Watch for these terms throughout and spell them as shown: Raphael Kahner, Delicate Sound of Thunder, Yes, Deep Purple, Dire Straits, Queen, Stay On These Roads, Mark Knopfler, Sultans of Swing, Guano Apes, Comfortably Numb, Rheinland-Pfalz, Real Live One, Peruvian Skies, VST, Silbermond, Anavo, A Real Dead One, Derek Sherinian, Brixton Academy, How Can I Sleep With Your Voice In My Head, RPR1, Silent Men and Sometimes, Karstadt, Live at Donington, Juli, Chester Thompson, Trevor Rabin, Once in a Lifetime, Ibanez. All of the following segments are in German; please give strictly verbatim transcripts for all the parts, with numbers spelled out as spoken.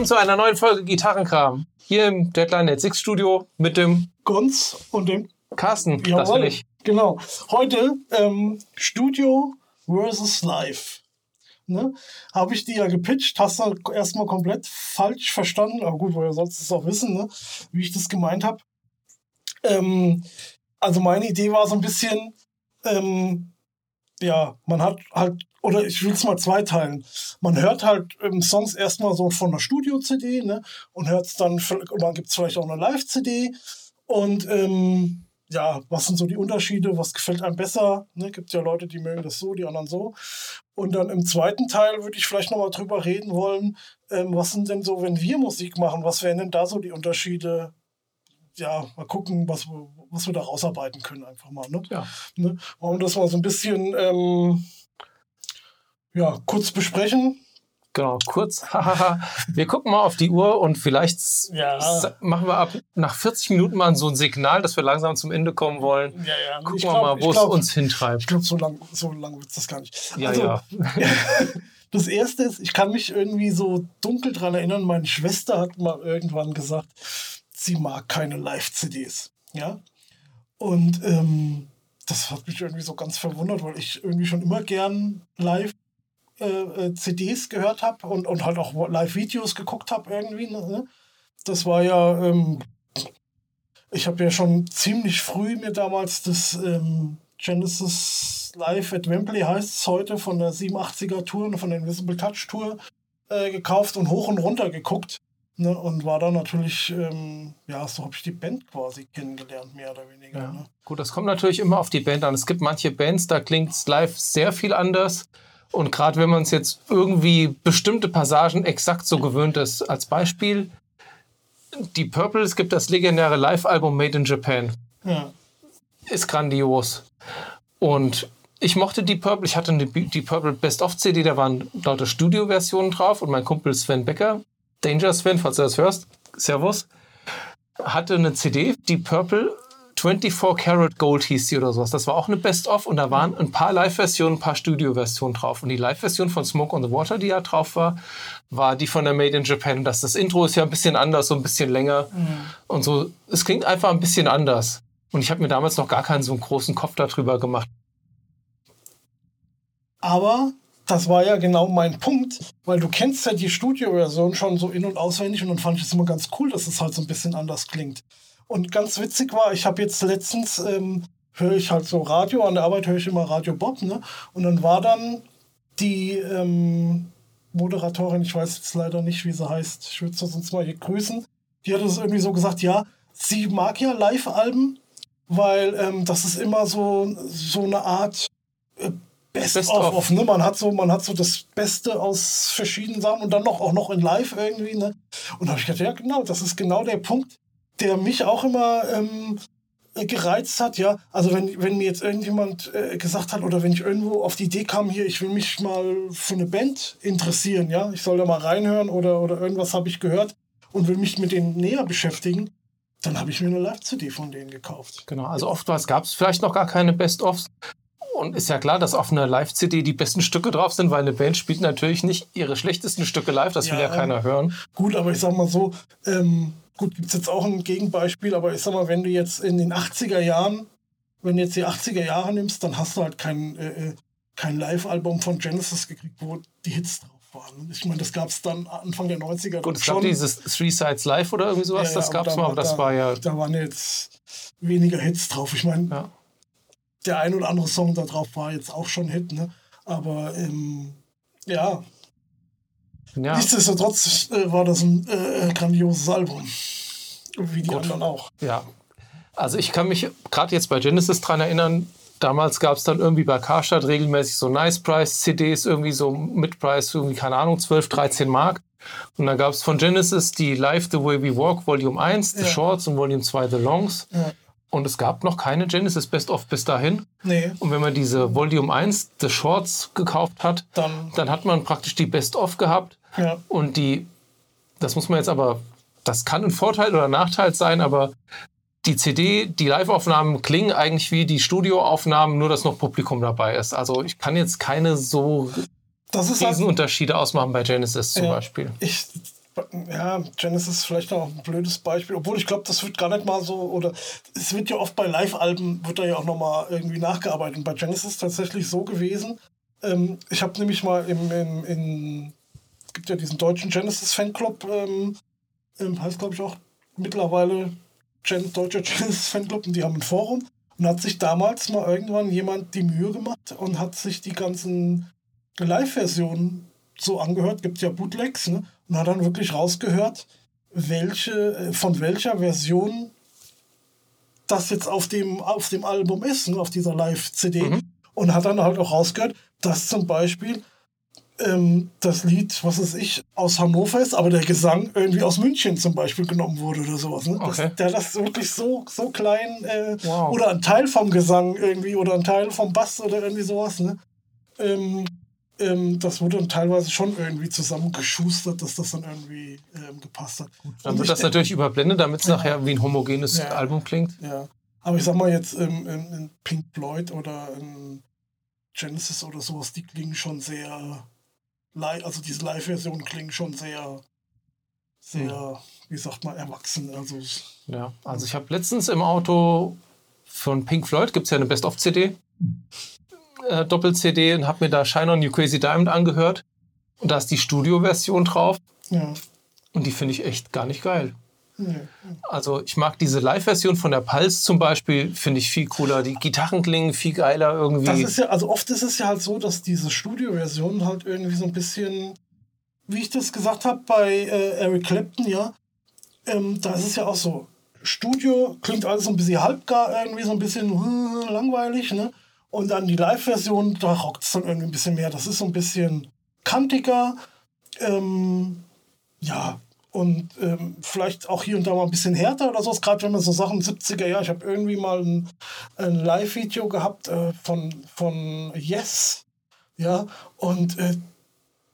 willkommen zu einer neuen Folge Gitarrenkram. Hier im Deadline Six Studio mit dem Gunz und dem Carsten. Jawohl, das will ich. Genau. Heute ähm, Studio versus Live. Ne? Habe ich die ja gepitcht, hast du erstmal komplett falsch verstanden. Aber gut, woher sollst du es auch wissen, ne? Wie ich das gemeint habe. Ähm, also meine Idee war so ein bisschen, ähm, ja, man hat halt, oder ich will es mal zweiteilen. Man hört halt ähm, Songs erstmal so von einer Studio-C D, ne? Und hört es dann, und dann gibt es vielleicht auch eine Live-C D. Und ähm, ja, was sind so die Unterschiede? Was gefällt einem besser? Ne? Gibt ja Leute, die mögen das so, die anderen so. Und dann im zweiten Teil würde ich vielleicht nochmal drüber reden wollen, ähm, was sind denn so, wenn wir Musik machen, was wären denn da so die Unterschiede? Ja, mal gucken, was, was wir da rausarbeiten können einfach mal. Ne? Ja. Ne? Wollen wir das mal so ein bisschen ähm, ja, kurz besprechen? Genau, kurz. Wir gucken mal auf die Uhr und vielleicht ja. machen wir ab nach vierzig Minuten mal so ein Signal, dass wir langsam zum Ende kommen wollen. Ja, ja. Gucken glaub, wir mal, wo es uns hintreibt. Ich glaube, so lang, so lang wird es das gar nicht. Ja, also, ja. Das Erste ist, ich kann mich irgendwie so dunkel dran erinnern, meine Schwester hat mal irgendwann gesagt, sie mag keine Live-C Ds. Ja? Und ähm, das hat mich irgendwie so ganz verwundert, weil ich irgendwie schon immer gern live C Ds gehört habe und, und halt auch Live-Videos geguckt habe irgendwie. Ne? Das war ja, ähm, ich habe ja schon ziemlich früh mir damals das ähm, Genesis Live at Wembley, heißt es heute, von der siebenundachtziger Tour und von der Invisible Touch Tour äh, gekauft und hoch und runter geguckt. Ne? Und war dann natürlich, ähm, ja, so habe ich die Band quasi kennengelernt, mehr oder weniger. Ja. Ne? Gut, das kommt natürlich immer auf die Band an. Es gibt manche Bands, da klingt es live sehr viel anders. Und gerade wenn man es jetzt irgendwie bestimmte Passagen exakt so gewöhnt ist, als Beispiel, die Purple, es gibt das legendäre Live-Album Made in Japan. Ja. Ist grandios. Und ich mochte die Purple, ich hatte eine die Purple Best-of-C D, da waren lauter Studio-Versionen drauf und mein Kumpel Sven Becker, Danger Sven, falls du das hörst, servus, hatte eine C D, die Purple vierundzwanzig Karat Gold hieß sie oder sowas. Das war auch eine Best-of und da waren ein paar Live-Versionen, ein paar Studio-Versionen drauf. Und die Live-Version von Smoke on the Water, die da drauf war, war die von der Made in Japan. Das, das Intro ist ja ein bisschen anders, so ein bisschen länger mhm. und so. Es klingt einfach ein bisschen anders. Und ich habe mir damals noch gar keinen so einen großen Kopf darüber gemacht. Aber das war ja genau mein Punkt, weil du kennst ja die Studio-Version schon so in- und auswendig und dann fand ich es immer ganz cool, dass es halt so ein bisschen anders klingt. Und ganz witzig war, ich habe jetzt letztens, ähm, höre ich halt so Radio, an der Arbeit höre ich immer Radio Bob, ne? Und dann war dann die ähm, Moderatorin, ich weiß jetzt leider nicht, wie sie heißt, ich würde sie sonst mal hier grüßen, die hat es irgendwie so gesagt, ja, sie mag ja Live-Alben, weil ähm, das ist immer so, so eine Art äh, Best, Best of, of, ne? Man hat so, man hat so das Beste aus verschiedenen Sachen und dann noch auch noch in Live irgendwie, ne? Und da habe ich gedacht, ja genau, das ist genau der Punkt, der mich auch immer ähm, gereizt hat, ja, also wenn, wenn mir jetzt irgendjemand äh, gesagt hat oder wenn ich irgendwo auf die Idee kam, hier, ich will mich mal für eine Band interessieren, ja, ich soll da mal reinhören oder, oder irgendwas habe ich gehört und will mich mit denen näher beschäftigen, dann habe ich mir eine Live-C D von denen gekauft. Genau, also oftmals gab es vielleicht noch gar keine Best-Offs und ist ja klar, dass auf einer Live-C D die besten Stücke drauf sind, weil eine Band spielt natürlich nicht ihre schlechtesten Stücke live, das ja, will ja keiner ähm, hören. Gut, aber ich sag mal so, ähm, gut, gibt es jetzt auch ein Gegenbeispiel, aber ich sag mal, wenn du jetzt in den achtziger Jahren, wenn du jetzt die achtziger Jahre nimmst, dann hast du halt kein, äh, kein Live-Album von Genesis gekriegt, wo die Hits drauf waren. Ich meine, das gab es dann Anfang der neunziger. Gut, es gab dieses Three Sides Live oder irgendwie sowas, ja, das ja, gab es mal, aber das da, war ja... Da waren jetzt weniger Hits drauf. Ich meine, ja. Der ein oder andere Song da drauf war jetzt auch schon Hit, ne? Aber, ähm, ja... Ja. Nichtsdestotrotz äh, war das ein äh, grandioses Album, wie die Gut. anderen auch. Ja, also ich kann mich gerade jetzt bei Genesis dran erinnern, damals gab es dann irgendwie bei Karstadt regelmäßig so Nice-Price-C Ds, irgendwie so Mid-Price, irgendwie, keine Ahnung, zwölf, dreizehn Mark. Und dann gab es von Genesis die Live The Way We Walk, Volume eins, ja. The Shorts und Volume zwei, The Longs. Ja. Und es gab noch keine Genesis Best-of bis dahin. Nee. Und wenn man diese Volume eins, The Shorts, gekauft hat, dann, dann hat man praktisch die Best-of gehabt. Ja. Und die, das muss man jetzt aber, das kann ein Vorteil oder ein Nachteil sein, aber die C D, die Live-Aufnahmen klingen eigentlich wie die Studioaufnahmen, nur dass noch Publikum dabei ist. Also ich kann jetzt keine so riesen Unterschiede ausmachen bei Genesis zum Beispiel. Ich, Ja, Genesis ist vielleicht auch ein blödes Beispiel, obwohl ich glaube, das wird gar nicht mal so, oder es wird ja oft bei Live-Alben, wird da ja auch nochmal irgendwie nachgearbeitet. Und bei Genesis ist tatsächlich so gewesen, ähm, ich habe nämlich mal im, im, in, es gibt ja diesen deutschen Genesis-Fanclub, ähm, ähm, heißt glaube ich auch mittlerweile Gen- deutscher Genesis-Fanclub, und die haben ein Forum, und hat sich damals mal irgendwann jemand die Mühe gemacht und hat sich die ganzen Live-Versionen so angehört, gibt ja Bootlegs, ne? Und hat dann wirklich rausgehört, welche, von welcher Version das jetzt auf dem, auf dem Album ist, ne? Auf dieser Live-C D. Mhm. Und hat dann halt auch rausgehört, dass zum Beispiel ähm, das Lied, was weiß ich, aus Hannover ist, aber der Gesang irgendwie aus München zum Beispiel genommen wurde oder sowas. Ne? Okay. Das, der das wirklich so, so klein, äh, wow. Oder ein Teil vom Gesang irgendwie, oder ein Teil vom Bass oder irgendwie sowas, ne? Ähm, Ähm, das wurde dann teilweise schon irgendwie zusammengeschustert, dass das dann irgendwie ähm, gepasst hat. Gut, dann wird das natürlich überblendet, damit es ja nachher wie ein homogenes ja Album klingt. Ja. Aber ich sag mal jetzt ähm, in Pink Floyd oder in Genesis oder sowas, die klingen schon sehr live, also diese Live-Versionen klingen schon sehr, sehr, ja, wie sagt man, erwachsen. Also, ja, also ich habe letztens im Auto von Pink Floyd, gibt es ja eine Best-of-C D, Doppel-C D, und habe mir da Shine on You Crazy Diamond angehört. Und da ist die Studio-Version drauf. Ja. Und die finde ich echt gar nicht geil. Ja. Also ich mag diese Live-Version von der Pulse zum Beispiel, finde ich viel cooler. Die Gitarren klingen viel geiler irgendwie. Das ist ja, also oft ist es ja halt so, dass diese Studio-Version halt irgendwie so ein bisschen, wie ich das gesagt habe bei äh, Eric Clapton, ja, ähm, da ist es ja auch so, Studio klingt alles so ein bisschen halbgar, irgendwie so ein bisschen hm, langweilig, ne? Und dann die Live-Version, da rockt es dann irgendwie ein bisschen mehr. Das ist so ein bisschen kantiger. Ähm, ja, und ähm, vielleicht auch hier und da mal ein bisschen härter oder so. Gerade wenn man so Sachen siebziger Jahre, ich habe irgendwie mal ein, ein Live-Video gehabt äh, von, von Yes. Ja, und äh,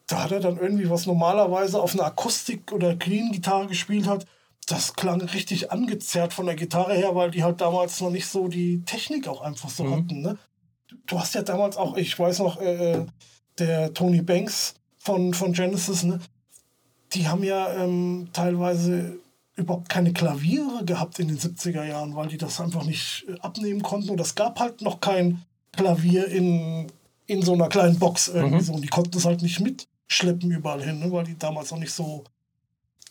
da hat er dann irgendwie, was normalerweise auf einer Akustik- oder Clean-Gitarre gespielt hat, das klang richtig angezerrt von der Gitarre her, weil die halt damals noch nicht so die Technik auch einfach so mhm. hatten, ne? Du hast ja damals auch, ich weiß noch, äh, der Tony Banks von, von Genesis, ne? Die haben ja ähm, teilweise überhaupt keine Klaviere gehabt in den siebziger Jahren, weil die das einfach nicht äh, abnehmen konnten. Und es gab halt noch kein Klavier in, in so einer kleinen Box irgendwie mhm. so. Und die konnten es halt nicht mitschleppen überall hin, ne? Weil die damals noch nicht so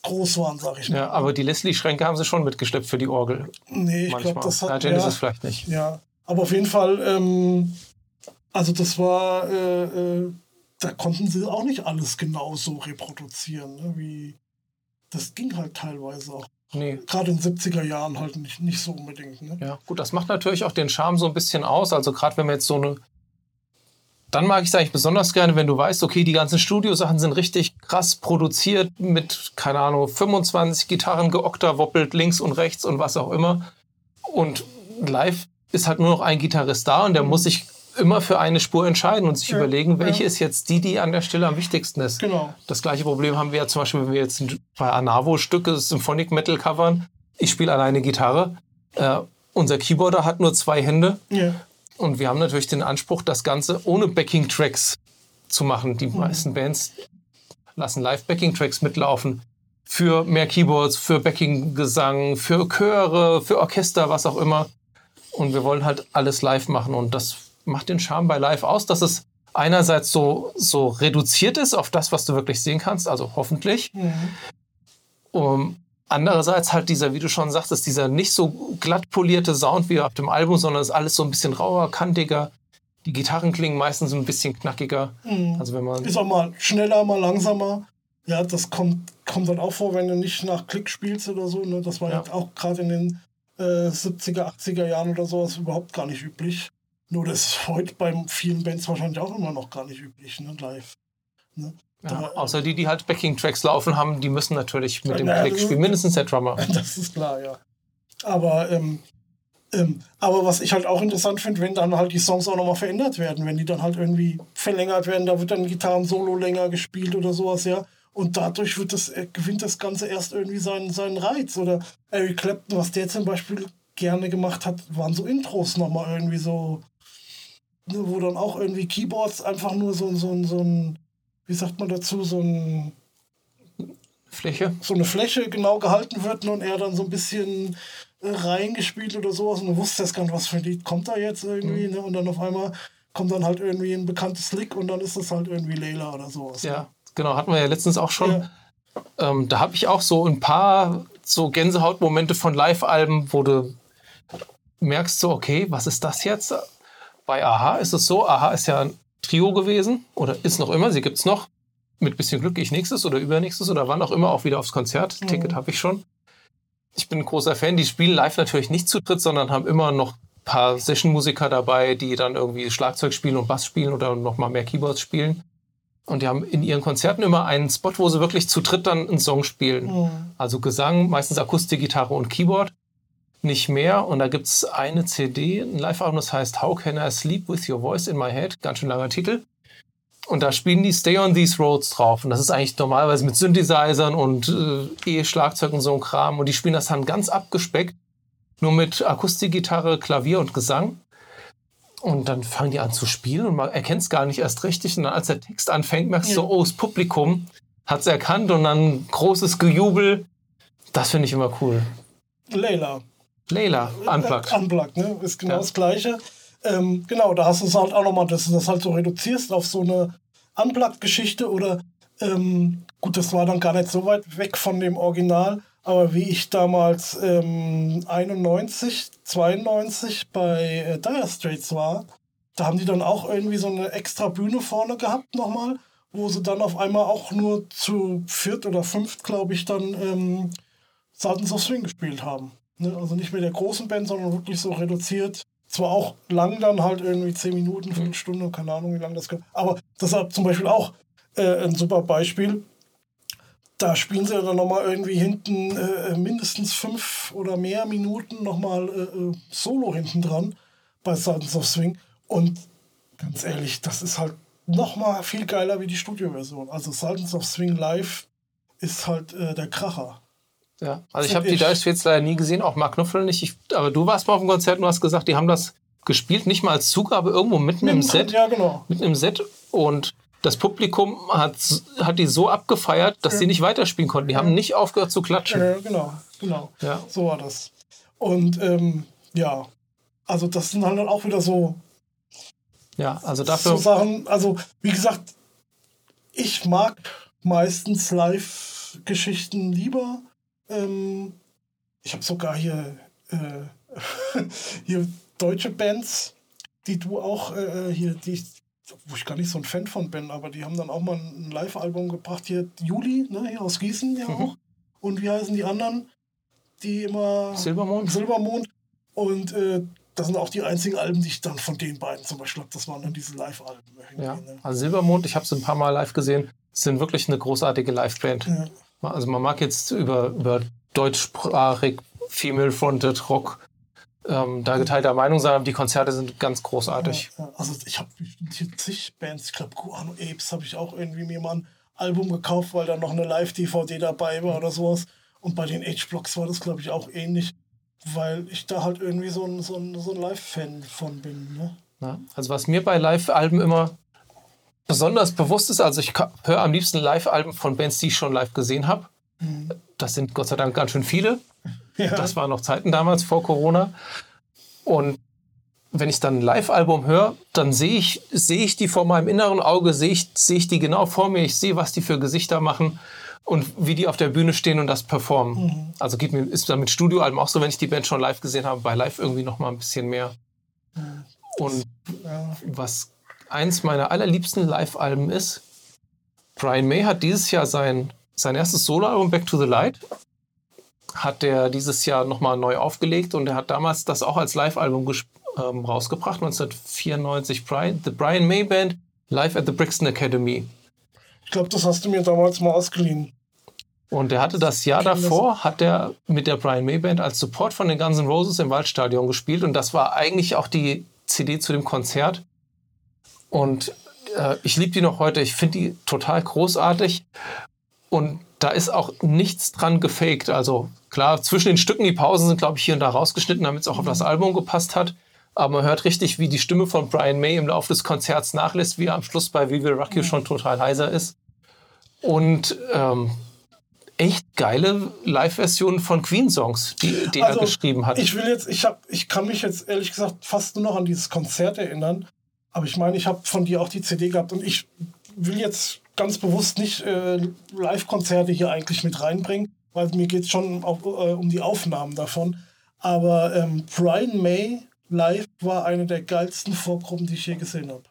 groß waren, sag ich mal. Ja, aber die Leslie-Schränke haben sie schon mitgeschleppt für die Orgel. Nee, ich glaube, das hat... Na, Genesis ja, vielleicht nicht. Ja, aber auf jeden Fall, ähm, also das war, äh, äh, da konnten sie auch nicht alles genauso reproduzieren, ne? Wie, das ging halt teilweise auch. Nee. Gerade in den siebziger Jahren halt nicht, nicht so unbedingt, ne? Ja, gut, das macht natürlich auch den Charme so ein bisschen aus, also gerade wenn man jetzt so eine... Dann mag ich es eigentlich besonders gerne, wenn du weißt, okay, die ganzen Studiosachen sind richtig krass produziert mit, keine Ahnung, fünfundzwanzig Gitarren geoktawoppelt, links und rechts und was auch immer. Und live ist halt nur noch ein Gitarrist da und der muss sich immer für eine Spur entscheiden und sich ja, überlegen, welche ja. ist jetzt die, die an der Stelle am wichtigsten ist. Genau. Das gleiche Problem haben wir ja zum Beispiel, wenn wir jetzt bei Anavo-Stücke Symphonic Metal covern. Ich spiele alleine Gitarre. Äh, unser Keyboarder hat nur zwei Hände. Ja. Und wir haben natürlich den Anspruch, das Ganze ohne Backing-Tracks zu machen. Die meisten Bands lassen Live-Backing-Tracks mitlaufen. Für mehr Keyboards, für Backing-Gesang, für Chöre, für Orchester, was auch immer. Und wir wollen halt alles live machen. Und das macht den Charme bei Live aus, dass es einerseits so, so reduziert ist auf das, was du wirklich sehen kannst. Also hoffentlich. Mhm. Um, Andererseits halt dieser, wie du schon sagtest, dieser nicht so glatt polierte Sound wie auf dem Album, sondern ist alles so ein bisschen rauer, kantiger. Die Gitarren klingen meistens ein bisschen knackiger. Mhm. Also wenn man ist auch mal schneller, mal langsamer. Ja, das kommt, kommt dann auch vor, wenn du nicht nach Klick spielst oder so. Ne? Das war ja halt auch gerade in den äh, siebziger, achtziger Jahren oder sowas überhaupt gar nicht üblich. Nur das ist heute bei vielen Bands wahrscheinlich auch immer noch gar nicht üblich, ne? Live. Ne? Ja, außer die, die halt Backing-Tracks laufen haben, die müssen natürlich mit dem naja, Klick spielen, mindestens der Drummer. Das ist klar, ja. Aber, ähm, ähm, aber was ich halt auch interessant finde, wenn dann halt die Songs auch nochmal verändert werden, wenn die dann halt irgendwie verlängert werden, da wird dann Gitarren-Solo länger gespielt oder sowas, ja. Und dadurch wird das, äh, gewinnt das Ganze erst irgendwie seinen, seinen Reiz. Oder Eric Clapton, was der zum Beispiel gerne gemacht hat, waren so Intros nochmal irgendwie so, ne, wo dann auch irgendwie Keyboards einfach nur so ein so, so, so, wie sagt man dazu, so ein Fläche? So eine Fläche genau gehalten wird und er dann so ein bisschen reingespielt oder sowas und du wusstest gar nicht, was für ein Lied kommt da jetzt irgendwie, mhm. ne? Und dann auf einmal kommt dann halt irgendwie ein bekanntes Lick und dann ist das halt irgendwie Layla oder sowas. Ja, genau, hatten wir ja letztens auch schon. Ja. Ähm, da habe ich auch so ein paar so Gänsehautmomente von Live-Alben, wo du merkst so, okay, was ist das jetzt? Bei Aha ist es so, Aha ist ja ein Trio gewesen oder ist noch immer, sie gibt es noch. Mit bisschen Glück gehe ich nächstes oder übernächstes oder wann auch immer auch wieder aufs Konzert. Mhm. Ticket habe ich schon. Ich bin ein großer Fan, die spielen live natürlich nicht zu dritt, sondern haben immer noch ein paar Session-Musiker dabei, die dann irgendwie Schlagzeug spielen und Bass spielen oder nochmal mehr Keyboards spielen. Und die haben in ihren Konzerten immer einen Spot, wo sie wirklich zu dritt dann einen Song spielen. Mhm. Also Gesang, meistens Akustik, Gitarre und Keyboard, nicht mehr. Und da gibt es eine C D, ein Live-Album, das heißt How Can I Sleep With Your Voice In My Head, ganz schön langer Titel. Und da spielen die Stay On These Roads drauf. Und das ist eigentlich normalerweise mit Synthesizern und äh, E-Schlagzeug und so ein Kram. Und die spielen das dann ganz abgespeckt, nur mit Akustikgitarre, Klavier und Gesang. Und dann fangen die an zu spielen und man erkennt es gar nicht erst richtig. Und dann, als der Text anfängt, merkst du, ja. so, oh, das Publikum hat es erkannt. Und dann großes Gejubel. Das finde ich immer cool. Layla. Layla, Unplugged. Unplugged, ne? Ist genau ja. das Gleiche. Ähm, genau, da hast du es halt auch nochmal, dass du das halt so reduzierst auf so eine Unplugged-Geschichte oder, ähm, gut, das war dann gar nicht so weit weg von dem Original, aber wie ich damals ähm, einundneunzig, zweiundneunzig bei äh, Dire Straits war, da haben die dann auch irgendwie so eine extra Bühne vorne gehabt nochmal, wo sie dann auf einmal auch nur zu viert oder fünft, glaube ich, dann ähm, Sultans of Swing gespielt haben. Ne? Also nicht mit der großen Band, sondern wirklich so reduziert. Zwar auch lang dann halt irgendwie zehn Minuten, fünf Stunden, keine Ahnung, wie lange das geht. Aber das ist zum Beispiel auch äh, ein super Beispiel. Da spielen sie ja dann nochmal irgendwie hinten äh, mindestens fünf oder mehr Minuten nochmal äh, Solo hinten dran bei Sultans of Swing. Und ganz ehrlich, das ist halt nochmal viel geiler wie die Studioversion. Also Sultans of Swing live ist halt äh, der Kracher. Ja, also ich habe die Dire Straits leider nie gesehen, auch Mark Knopfler nicht. Ich, aber du warst mal auf dem Konzert und hast gesagt, die haben das gespielt, nicht mal als Zugabe, irgendwo mitten im Set. Ja, genau. Mitten im Set. Und das Publikum hat, hat die so abgefeiert, dass ja. sie nicht weiterspielen konnten. Die ja. haben nicht aufgehört zu klatschen. Ja, genau, genau. Ja. So war das. Und ähm, ja, also das sind halt auch wieder so. Ja, also dafür. So Sachen, also wie gesagt, ich mag meistens Live-Geschichten lieber. Ähm, ich habe sogar hier, äh, hier deutsche Bands, die du auch äh, hier, die ich, wo ich gar nicht so ein Fan von bin, aber die haben dann auch mal ein Live-Album gebracht, hier Juli, ne, hier aus Gießen, ja auch. Mhm. Und wie heißen die anderen? Die immer... Silbermond. Silbermond. Und äh, das sind auch die einzigen Alben, die ich dann von den beiden zum Beispiel habe. Das waren dann diese Live-Alben. Ja, ne? Also Silbermond, ich habe sie ein paar Mal live gesehen, sind wirklich eine großartige Live-Band. Ja. Also man mag jetzt über, über deutschsprachig Female-Fronted Rock ähm, da geteilter Meinung sein, aber die Konzerte sind ganz großartig. Ja, ja. Also ich habe zig Bands, ich glaube Guano Apes habe ich auch irgendwie mir mal ein Album gekauft, weil da noch eine Live-D V D dabei war oder sowas. Und bei den H-Blocks war das, glaube ich, auch ähnlich, weil ich da halt irgendwie so ein, so ein, so ein Live-Fan von bin. Ne? Ja, also was mir bei Live-Alben immer besonders bewusst ist, also ich höre am liebsten Live-Alben von Bands, die ich schon live gesehen habe. Mhm. Das sind Gott sei Dank ganz schön viele. Ja. Das waren noch Zeiten damals, vor Corona. Und wenn ich dann ein Live-Album höre, dann sehe ich, sehe ich die vor meinem inneren Auge, sehe ich, sehe ich die genau vor mir, ich sehe, was die für Gesichter machen und wie die auf der Bühne stehen und das performen. Mhm. Also geht mir, ist dann mit Studioalben auch so, wenn ich die Band schon live gesehen habe, bei Live irgendwie noch mal ein bisschen mehr. Mhm. Und ja. was eins meiner allerliebsten Live-Alben ist. Brian May hat dieses Jahr sein, sein erstes Soloalbum Back to the Light hat er dieses Jahr nochmal neu aufgelegt und er hat damals das auch als Live-Album gesp- ähm, rausgebracht, neunzehnhundertvierundneunzig, Brian, The Brian May Band Live at the Brixton Academy. Ich glaube, das hast du mir damals mal ausgeliehen. Und er hatte das Jahr davor, hat er mit der Brian May Band als Support von den Guns N' Roses im Waldstadion gespielt und das war eigentlich auch die C D zu dem Konzert. Und äh, ich liebe die noch heute. Ich finde die total großartig. Und da ist auch nichts dran gefaked. Also klar, zwischen den Stücken, die Pausen sind, glaube ich, hier und da rausgeschnitten, damit es auch auf das Album gepasst hat. Aber man hört richtig, wie die Stimme von Brian May im Laufe des Konzerts nachlässt, wie er am Schluss bei We Will Rock You schon total heiser ist. Und ähm, echt geile Live-Versionen von Queen-Songs, die, die also, er geschrieben hat. Ich will jetzt, ich hab, ich kann mich jetzt ehrlich gesagt fast nur noch an dieses Konzert erinnern. Aber ich meine, ich habe von dir auch die C D gehabt und ich will jetzt ganz bewusst nicht äh, Live-Konzerte hier eigentlich mit reinbringen, weil mir geht es schon auch, äh, um die Aufnahmen davon. Aber ähm, Brian May live war eine der geilsten Vorgruppen, die ich je gesehen habe.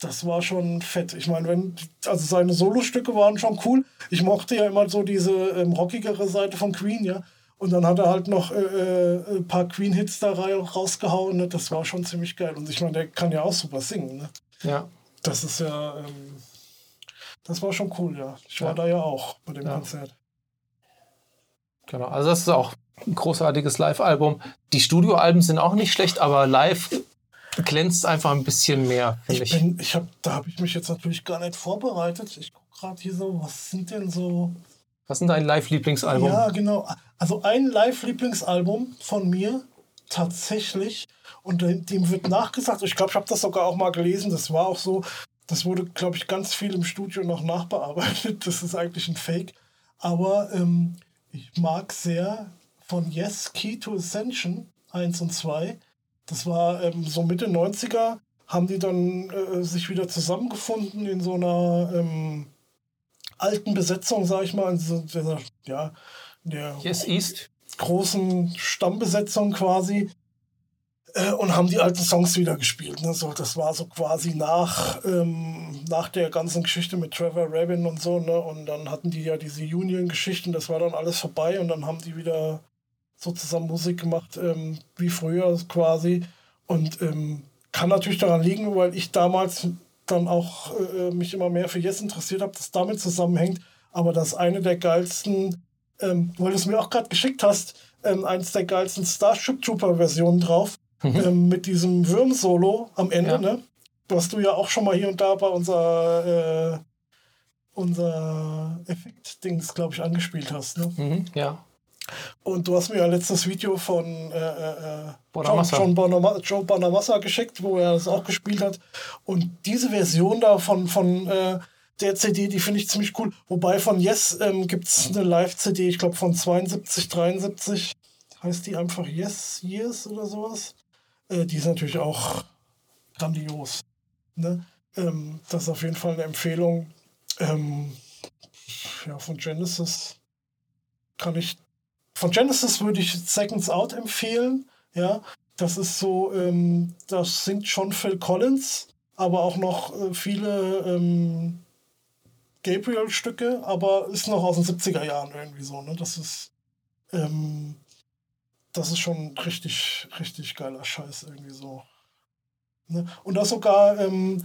Das war schon fett. Ich meine, wenn also seine Solostücke waren schon cool. Ich mochte ja immer so diese ähm, rockigere Seite von Queen, ja. Und dann hat er halt noch äh, ein paar Queen-Hits da rausgehauen. Ne? Das war schon ziemlich geil. Und ich meine, der kann ja auch super singen. Ne? Ja. Das ist ja, ähm, das war schon cool, ja. Ich war ja. da ja auch bei dem ja. Konzert. Genau, also das ist auch ein großartiges Live-Album. Die Studioalben sind auch nicht schlecht, aber live glänzt einfach ein bisschen mehr. Ich bin, ich hab, da habe ich mich jetzt natürlich gar nicht vorbereitet. Ich gucke gerade hier so, was sind denn so... Was sind dein Live-Lieblingsalbum? Ja, genau. Also ein Live-Lieblingsalbum von mir tatsächlich, und dem wird nachgesagt, ich glaube, ich habe das sogar auch mal gelesen, das war auch so, das wurde, glaube ich, ganz viel im Studio noch nachbearbeitet. Das ist eigentlich ein Fake. Aber ähm, ich mag sehr von Yes, Key to Ascension eins und zwei. Das war ähm, so Mitte neunziger, haben die dann äh, sich wieder zusammengefunden in so einer ähm, alten Besetzung, sag ich mal, in so dieser, ja, der yes, East. großen Stammbesetzung quasi, äh, und haben die alten Songs wieder gespielt. Ne? So, das war so quasi nach, ähm, nach der ganzen Geschichte mit Trevor Rabin und so, ne? Und dann hatten die ja diese Union-Geschichten, das war dann alles vorbei und dann haben die wieder so zusammen Musik gemacht, ähm, wie früher quasi. Und ähm, kann natürlich daran liegen, weil ich damals dann auch äh, mich immer mehr für Yes interessiert habe, das damit zusammenhängt, aber das eine der geilsten, ähm, weil du es mir auch gerade geschickt hast, ähm, eins der geilsten Starship Trooper Versionen drauf, mhm. ähm, mit diesem Würm-Solo am Ende, ja. ne? Was du ja auch schon mal hier und da bei unser, äh, unser Effekt-Dings, glaube ich, angespielt hast, ne? Mhm, ja. Und du hast mir ja letztes Video von äh, äh, Bonamassa. John, John Bonama- Joe Bonamassa geschickt, wo er das auch gespielt hat. Und diese Version da von, von äh, der C D, die finde ich ziemlich cool. Wobei von Yes ähm, gibt es eine Live-C D, ich glaube von zweiundsiebzig, dreiundsiebzig. Heißt die einfach Yes, Years oder sowas? Äh, die ist natürlich auch grandios. Ne? Ähm, das ist auf jeden Fall eine Empfehlung ähm, ja, von Genesis. Kann ich Von Genesis würde ich Seconds Out empfehlen. Ja, das ist so, ähm, das sind schon Phil Collins, aber auch noch äh, viele ähm, Gabriel-Stücke, aber ist noch aus den siebziger Jahren irgendwie so. Ne? Das ist ähm, das ist schon richtig, richtig geiler Scheiß irgendwie so. Ne? Und da ist sogar ähm,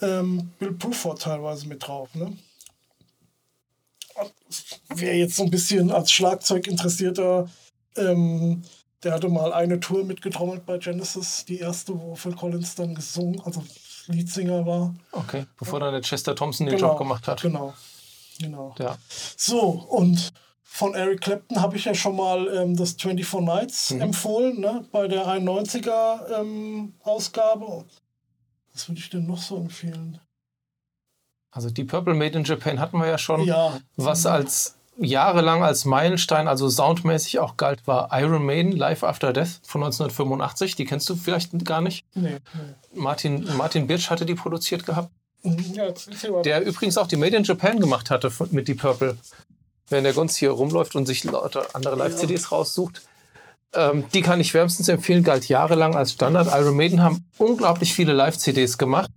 ähm, Bill Bruford teilweise mit drauf, ne? Wer jetzt so ein bisschen als Schlagzeuginteressierter, ähm, der hatte mal eine Tour mitgetrommelt bei Genesis, die erste, wo Phil Collins dann gesungen, also Leadsinger war. Okay, bevor dann der Chester Thompson den genau, Job gemacht hat. Genau, genau. Ja. So, und von Eric Clapton habe ich ja schon mal ähm, das vierundzwanzig Nights mhm. empfohlen, ne, bei der einundneunziger ähm, Ausgabe. Was würde ich denn noch so empfehlen? Also Deep Purple, Made in Japan hatten wir ja schon. Ja. Was als jahrelang als Meilenstein, also soundmäßig auch galt, war Iron Maiden, Live After Death von neunzehnhundertfünfundachtzig. Die kennst du vielleicht gar nicht. Nee, nee. Martin, Martin Birch hatte die produziert gehabt. Ja, der übrigens auch die Made in Japan gemacht hatte mit Deep Purple. Während der Gunz hier rumläuft und sich lauter andere Live-C Ds ja. raussucht. Ähm, die kann ich wärmstens empfehlen, galt jahrelang als Standard. Iron Maiden haben unglaublich viele Live-C Ds gemacht.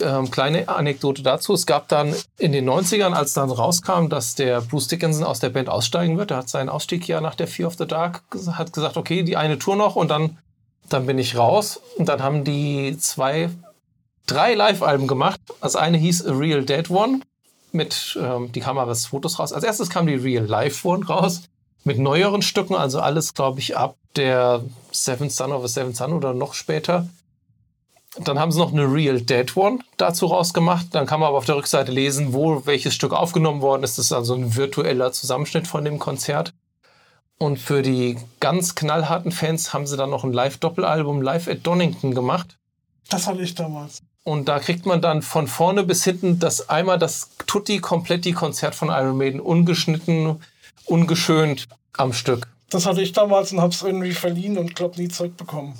Ähm, kleine Anekdote dazu. Es gab dann in den neunzigern, als dann rauskam, dass der Bruce Dickinson aus der Band aussteigen wird. Er hat seinen Ausstieg ja nach der Fear of the Dark, hat gesagt, okay, die eine Tour noch und dann, dann bin ich raus. Und dann haben die zwei, drei Live-Alben gemacht. Das eine hieß A Real Dead One mit, ähm, die Kameras, Fotos raus. Als erstes kam die Real Live One raus mit neueren Stücken, also alles, glaube ich, ab der Seventh Son of a Seventh Son oder noch später. Dann haben sie noch eine Real Dead One dazu rausgemacht. Dann kann man aber auf der Rückseite lesen, wo welches Stück aufgenommen worden ist. Das ist also ein virtueller Zusammenschnitt von dem Konzert. Und für die ganz knallharten Fans haben sie dann noch ein Live-Doppelalbum Live at Donington gemacht. Das hatte ich damals. Und da kriegt man dann von vorne bis hinten das einmal das Tutti-Kompletti-Konzert von Iron Maiden ungeschnitten, ungeschönt am Stück. Das hatte ich damals und hab's irgendwie verliehen und glaub nie zurückbekommen.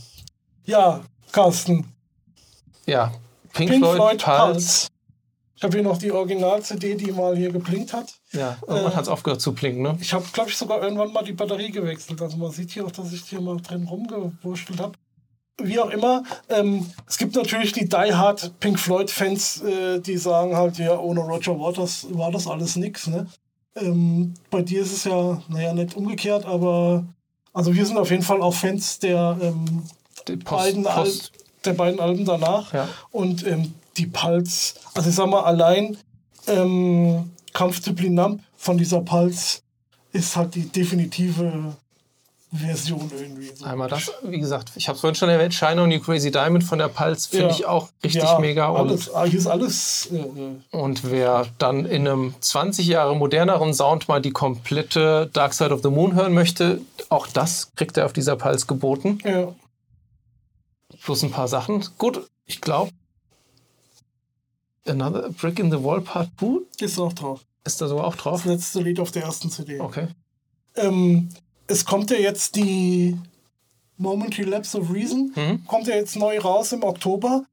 Ja, Carsten. Ja, Pink, Pink Floyd, Floyd Pulse. Pulse. Ich habe hier noch die Original-C D, die mal hier geblinkt hat. Ja, irgendwann äh, hat es aufgehört zu blinken, ne? Ich habe, glaube ich, sogar irgendwann mal die Batterie gewechselt. Also man sieht hier auch, dass ich hier mal drin rumgewurschtelt habe. Wie auch immer, ähm, es gibt natürlich die die-hard Pink Floyd-Fans, äh, die sagen halt, ja, ohne Roger Waters war das alles nix, ne? Ähm, bei dir ist es ja, naja, nicht umgekehrt, aber also wir sind auf jeden Fall auch Fans der, ähm, Post, beiden, Al- der beiden Alben danach. Ja. Und ähm, die Pulse, also ich sag mal, allein ähm, Comfortably Numb von dieser Pulse ist halt die definitive Version irgendwie. So. Einmal das, wie gesagt, ich habe es vorhin schon erwähnt, Shine on You Crazy Diamond von der Pulse finde ja. ich auch richtig ja, mega. Und alles, hier ist alles. Äh, und wer dann in einem zwanzig Jahre moderneren Sound mal die komplette Dark Side of the Moon hören möchte, auch das kriegt er auf dieser Pulse geboten. Ja. Plus ein paar Sachen. Gut, ich glaube, Another Brick in the Wall Part zwei ist da auch drauf. Ist da sogar auch drauf? Das letzte Lied auf der ersten C D. Okay. Ähm, es kommt ja jetzt die Momentary Lapse of Reason, mhm. kommt ja jetzt neu raus im Oktober.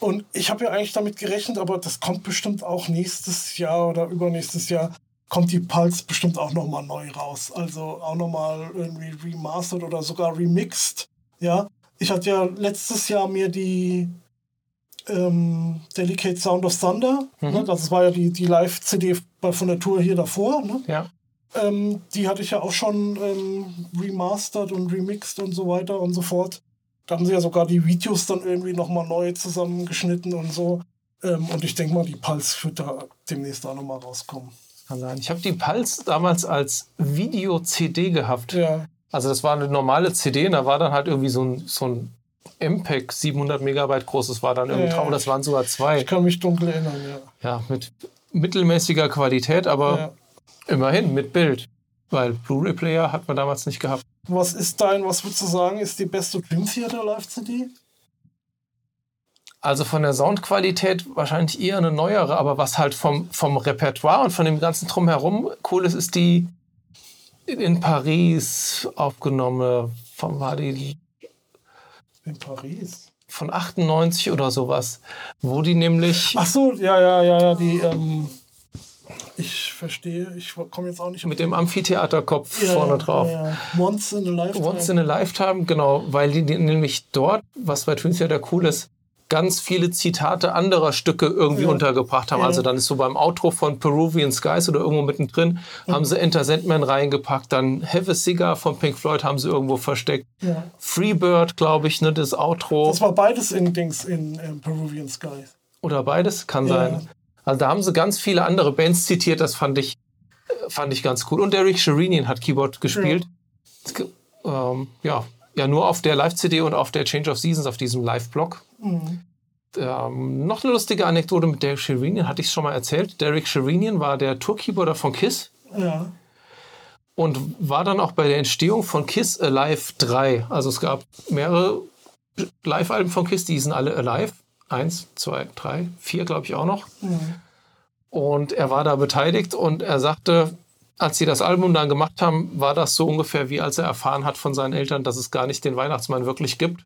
Und ich habe ja eigentlich damit gerechnet, aber das kommt bestimmt auch nächstes Jahr oder übernächstes Jahr, kommt die Pulse bestimmt auch nochmal neu raus. Also auch nochmal irgendwie remastered oder sogar remixed. Ja, ich hatte ja letztes Jahr mir die Ähm, Delicate Sound of Thunder, mhm. ne? Das war ja die, die Live-C D von der Tour hier davor, ne? Ja. Ähm, die hatte ich ja auch schon ähm, remastert und remixed und so weiter und so fort. Da haben sie ja sogar die Videos dann irgendwie nochmal neu zusammengeschnitten und so. Ähm, und ich denke mal, die Pulse wird da demnächst auch nochmal rauskommen. Kann sein. Ich habe die Pulse damals als Video-C D gehabt. Ja. Also das war eine normale C D und da war dann halt irgendwie so ein, so ein M P E G siebenhundert Megabyte großes war dann irgendwie ja, drauf, das waren sogar zwei. Ich kann mich dunkel erinnern, ja. Ja, mit mittelmäßiger Qualität, aber ja. immerhin mit Bild, weil Blu-ray-Player hat man damals nicht gehabt. Was ist dein, was würdest du sagen, ist die beste Dream Theater Live-C D? Also von der Soundqualität wahrscheinlich eher eine neuere, aber was halt vom, vom Repertoire und von dem ganzen Drumherum cool ist, ist die in Paris aufgenommene, vom war die in Paris. Von achtundneunzig oder sowas. Wo die nämlich. Ach so, ja, ja, ja, ja. Die, ähm, ich verstehe, ich komme jetzt auch nicht. Mit dem Amphitheaterkopf ja, vorne ja, drauf. Ja, ja. Once in a Lifetime. Once in a Lifetime, genau. Weil die, die nämlich dort, was bei Twin Theater cool ist, ganz viele Zitate anderer Stücke irgendwie ja. untergebracht haben. Ja. Also dann ist so beim Outro von Peruvian Skies oder irgendwo mittendrin, mhm. haben sie Enter Sandman reingepackt, dann Have a Cigar von Pink Floyd haben sie irgendwo versteckt. Ja. Freebird, glaube ich, ne, das Outro. Das war beides in Dings in ähm, Peruvian Skies. Oder beides? Kann ja. sein. Also da haben sie ganz viele andere Bands zitiert, das fand ich, fand ich ganz cool. Und Derek Sherinian hat Keyboard gespielt. Ja. Ähm, ja. Ja, nur auf der Live-C D und auf der Change of Seasons, auf diesem Live-Blog. Mhm. Ähm, noch eine lustige Anekdote mit Derek Sherinian, hatte ich schon mal erzählt. Derek Sherinian war der Tour-Keyboarder von KISS. Ja. Und war dann auch bei der Entstehung von KISS Alive drei. Also es gab mehrere Live-Alben von KISS, die hießen alle Alive. Eins, zwei, drei, vier, glaube ich auch noch. Mhm. Und er war da beteiligt und er sagte, als sie das Album dann gemacht haben, war das so ungefähr, wie als er erfahren hat von seinen Eltern, dass es gar nicht den Weihnachtsmann wirklich gibt.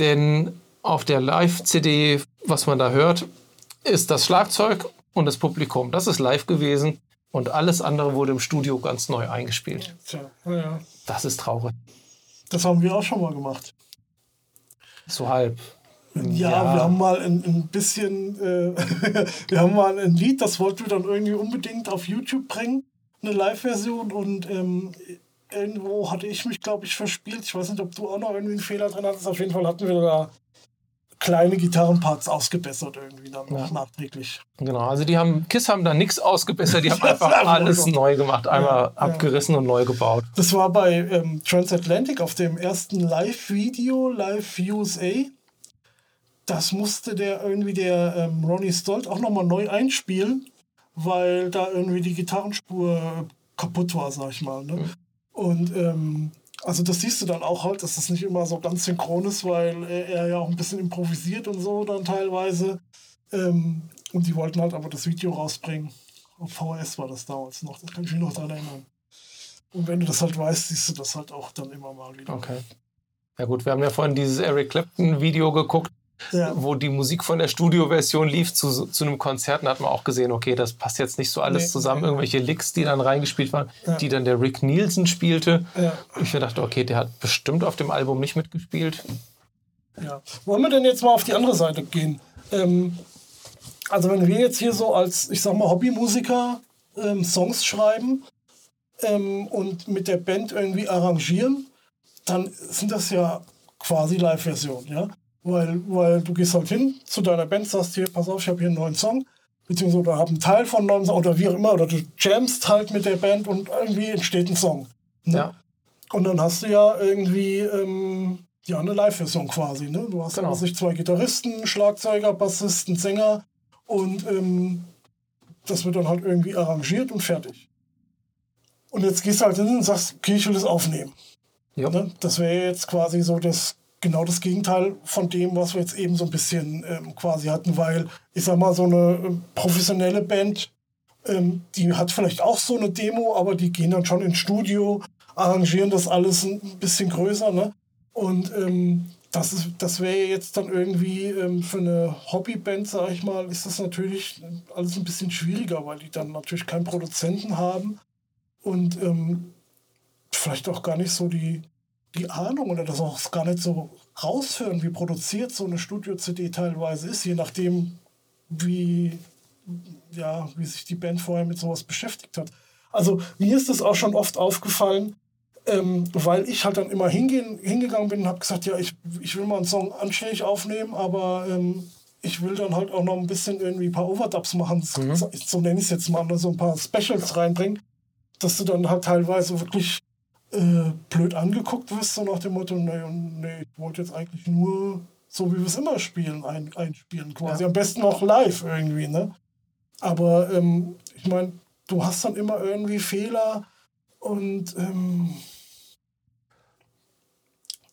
Denn auf der Live-C D, was man da hört, ist das Schlagzeug und das Publikum. Das ist live gewesen und alles andere wurde im Studio ganz neu eingespielt. Tja, ja. Das ist traurig. Das haben wir auch schon mal gemacht. So halb. Ja, ja, wir haben mal ein, ein bisschen, äh, wir haben mal ein Lied, das wollten wir dann irgendwie unbedingt auf YouTube bringen, eine Live-Version und ähm, irgendwo hatte ich mich, glaube ich, verspielt. Ich weiß nicht, ob du auch noch irgendwie einen Fehler drin hattest. Auf jeden Fall hatten wir da kleine Gitarrenparts ausgebessert irgendwie dann ja. nachträglich. Genau, also die haben, KISS haben da nichts ausgebessert, die haben einfach alles neu gemacht, einmal ja, abgerissen ja. und neu gebaut. Das war bei ähm, Transatlantic auf dem ersten Live-Video, Live U S A. Das musste der irgendwie der ähm, Ronnie Stolt auch nochmal neu einspielen, weil da irgendwie die Gitarrenspur kaputt war, sag ich mal. Ne? Mhm. Und ähm, Also das siehst du dann auch halt, dass das nicht immer so ganz synchron ist, weil er ja auch ein bisschen improvisiert und so dann teilweise. Ähm, und die wollten halt aber das Video rausbringen. Auf V H S war das damals noch, das kann ich mich noch dran erinnern. Und wenn du das halt weißt, siehst du das halt auch dann immer mal wieder. Okay. Ja gut, wir haben ja vorhin dieses Eric Clapton-Video geguckt, ja, wo die Musik von der Studioversion lief zu, zu einem Konzert. Da hat man auch gesehen, okay, das passt jetzt nicht so alles nee, zusammen. Nee. Irgendwelche Licks, die dann reingespielt waren, ja, die dann der Rick Nielsen spielte. Ja. Ich dachte, okay, der hat bestimmt auf dem Album nicht mitgespielt. Ja. Wollen wir denn jetzt mal auf die andere Seite gehen? Ähm, also wenn wir jetzt hier so als, ich sag mal, Hobbymusiker ähm, Songs schreiben ähm, und mit der Band irgendwie arrangieren, dann sind das ja quasi Live-Versionen, ja? Weil, weil du gehst halt hin zu deiner Band, sagst hier, pass auf, ich habe hier einen neuen Song, beziehungsweise oder habe einen Teil von einem neuen Song oder wie auch immer, oder du jamst halt mit der Band und irgendwie entsteht ein Song. Ne? Ja. Und dann hast du ja irgendwie ähm, ja, eine Live-Version quasi. Ne? Du hast genau. sich zwei Gitarristen, Schlagzeuger, Bassisten, Sänger und ähm, das wird dann halt irgendwie arrangiert und fertig. Und jetzt gehst du halt hin und sagst, okay, ich will das aufnehmen. Ne? Das wäre jetzt quasi so das genau das Gegenteil von dem, was wir jetzt eben so ein bisschen ähm, quasi hatten, weil ich sag mal, so eine professionelle Band, ähm, die hat vielleicht auch so eine Demo, aber die gehen dann schon ins Studio, arrangieren das alles ein bisschen größer, ne? Und ähm, das ist, das wäre jetzt dann irgendwie ähm, für eine Hobbyband, sag ich mal, ist das natürlich alles ein bisschen schwieriger, weil die dann natürlich keinen Produzenten haben und ähm, vielleicht auch gar nicht so die, die Ahnung oder das auch gar nicht so raushören, wie produziert so eine Studio-C D teilweise ist, je nachdem, wie, ja, wie sich die Band vorher mit sowas beschäftigt hat. Also mir ist das auch schon oft aufgefallen, ähm, weil ich halt dann immer hingehen, hingegangen bin und habe gesagt, ja, ich, ich will mal einen Song anständig aufnehmen, aber ähm, ich will dann halt auch noch ein bisschen irgendwie ein paar Overdubs machen, mhm. so, so nenne ich es jetzt mal, so ein paar Specials reinbringen, dass du dann halt teilweise wirklich Äh, blöd angeguckt wirst, so nach dem Motto, nee, nee, ich wollte jetzt eigentlich nur so, wie wir es immer spielen, ein, einspielen quasi. Ja. Am besten auch live irgendwie, ne? Aber ähm, ich meine, du hast dann immer irgendwie Fehler und ähm,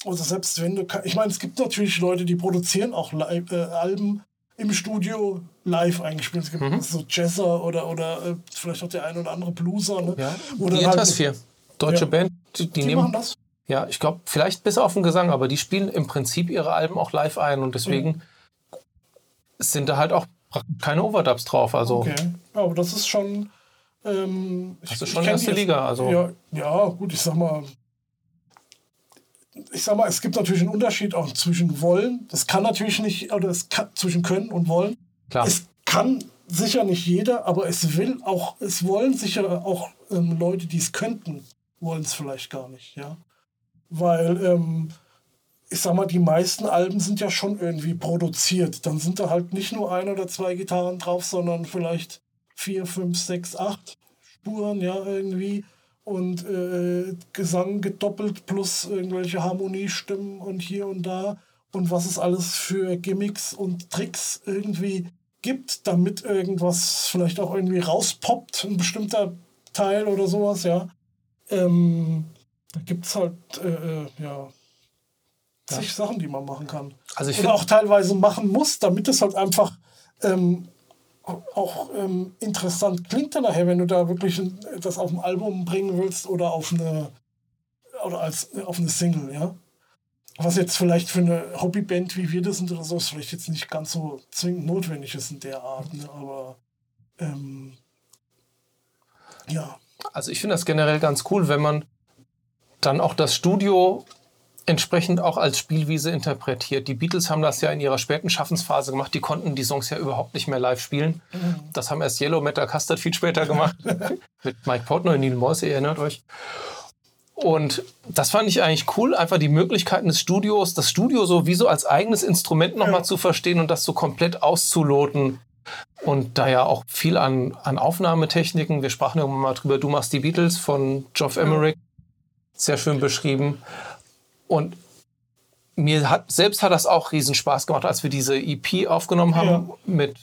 also selbst wenn du, ich meine, es gibt natürlich Leute, die produzieren auch live, äh, Alben im Studio live eingespielt. Es gibt mhm. so Jazzer oder, oder äh, vielleicht auch der ein oder andere Blueser, ne? Ja, oder etwas vier. Deutsche ja. Band, die, die nehmen, machen das. Ja, ich glaube, vielleicht bis auf den Gesang, aber die spielen im Prinzip ihre Alben auch live ein und deswegen mhm. sind da halt auch keine Overdubs drauf. Also. Okay, ja, aber das ist schon... Ähm, das ich, ist schon ich erste Liga. Also. Ja, ja, gut, ich sag mal... Ich sag mal, es gibt natürlich einen Unterschied auch zwischen wollen, das kann natürlich nicht, oder es kann, zwischen können und wollen. Klar. Es kann sicher nicht jeder, aber es will auch, es wollen sicher auch ähm, Leute, die es könnten, wollen es vielleicht gar nicht, ja. Weil, ähm, ich sag mal, die meisten Alben sind ja schon irgendwie produziert. Dann sind da halt nicht nur ein oder zwei Gitarren drauf, sondern vielleicht vier, fünf, sechs, acht Spuren, ja, irgendwie. Und äh, Gesang gedoppelt plus irgendwelche Harmoniestimmen und hier und da. Und was es alles für Gimmicks und Tricks irgendwie gibt, damit irgendwas vielleicht auch irgendwie rauspoppt, ein bestimmter Teil oder sowas, ja. Ähm, da gibt es halt äh, äh, ja, zig ja. Sachen, die man machen kann. Also ich oder auch teilweise machen muss, damit es halt einfach ähm, auch ähm, interessant klingt dann nachher, wenn du da wirklich ein, das auf ein Album bringen willst oder auf eine oder als auf eine Single, ja. Was jetzt vielleicht für eine Hobbyband wie wir das sind oder so, ist vielleicht jetzt nicht ganz so zwingend notwendig ist in der Art, ne? Aber ähm, ja. Also ich finde das generell ganz cool, wenn man dann auch das Studio entsprechend auch als Spielwiese interpretiert. Die Beatles haben das ja in ihrer späten Schaffensphase gemacht. Die konnten die Songs ja überhaupt nicht mehr live spielen. Mhm. Das haben erst Yellow Metal Karstadt viel später gemacht. Mit Mike Portnoy, Neil Morse, ihr erinnert euch. Und das fand ich eigentlich cool, einfach die Möglichkeiten des Studios, das Studio so wie so als eigenes Instrument nochmal ja. zu verstehen und das so komplett auszuloten. Und da ja auch viel an, an Aufnahmetechniken, wir sprachen irgendwann mal drüber, du machst die Beatles von Geoff Emerick, sehr schön beschrieben. Und mir hat, selbst hat das auch riesen Spaß gemacht, als wir diese E P aufgenommen haben ja. mit,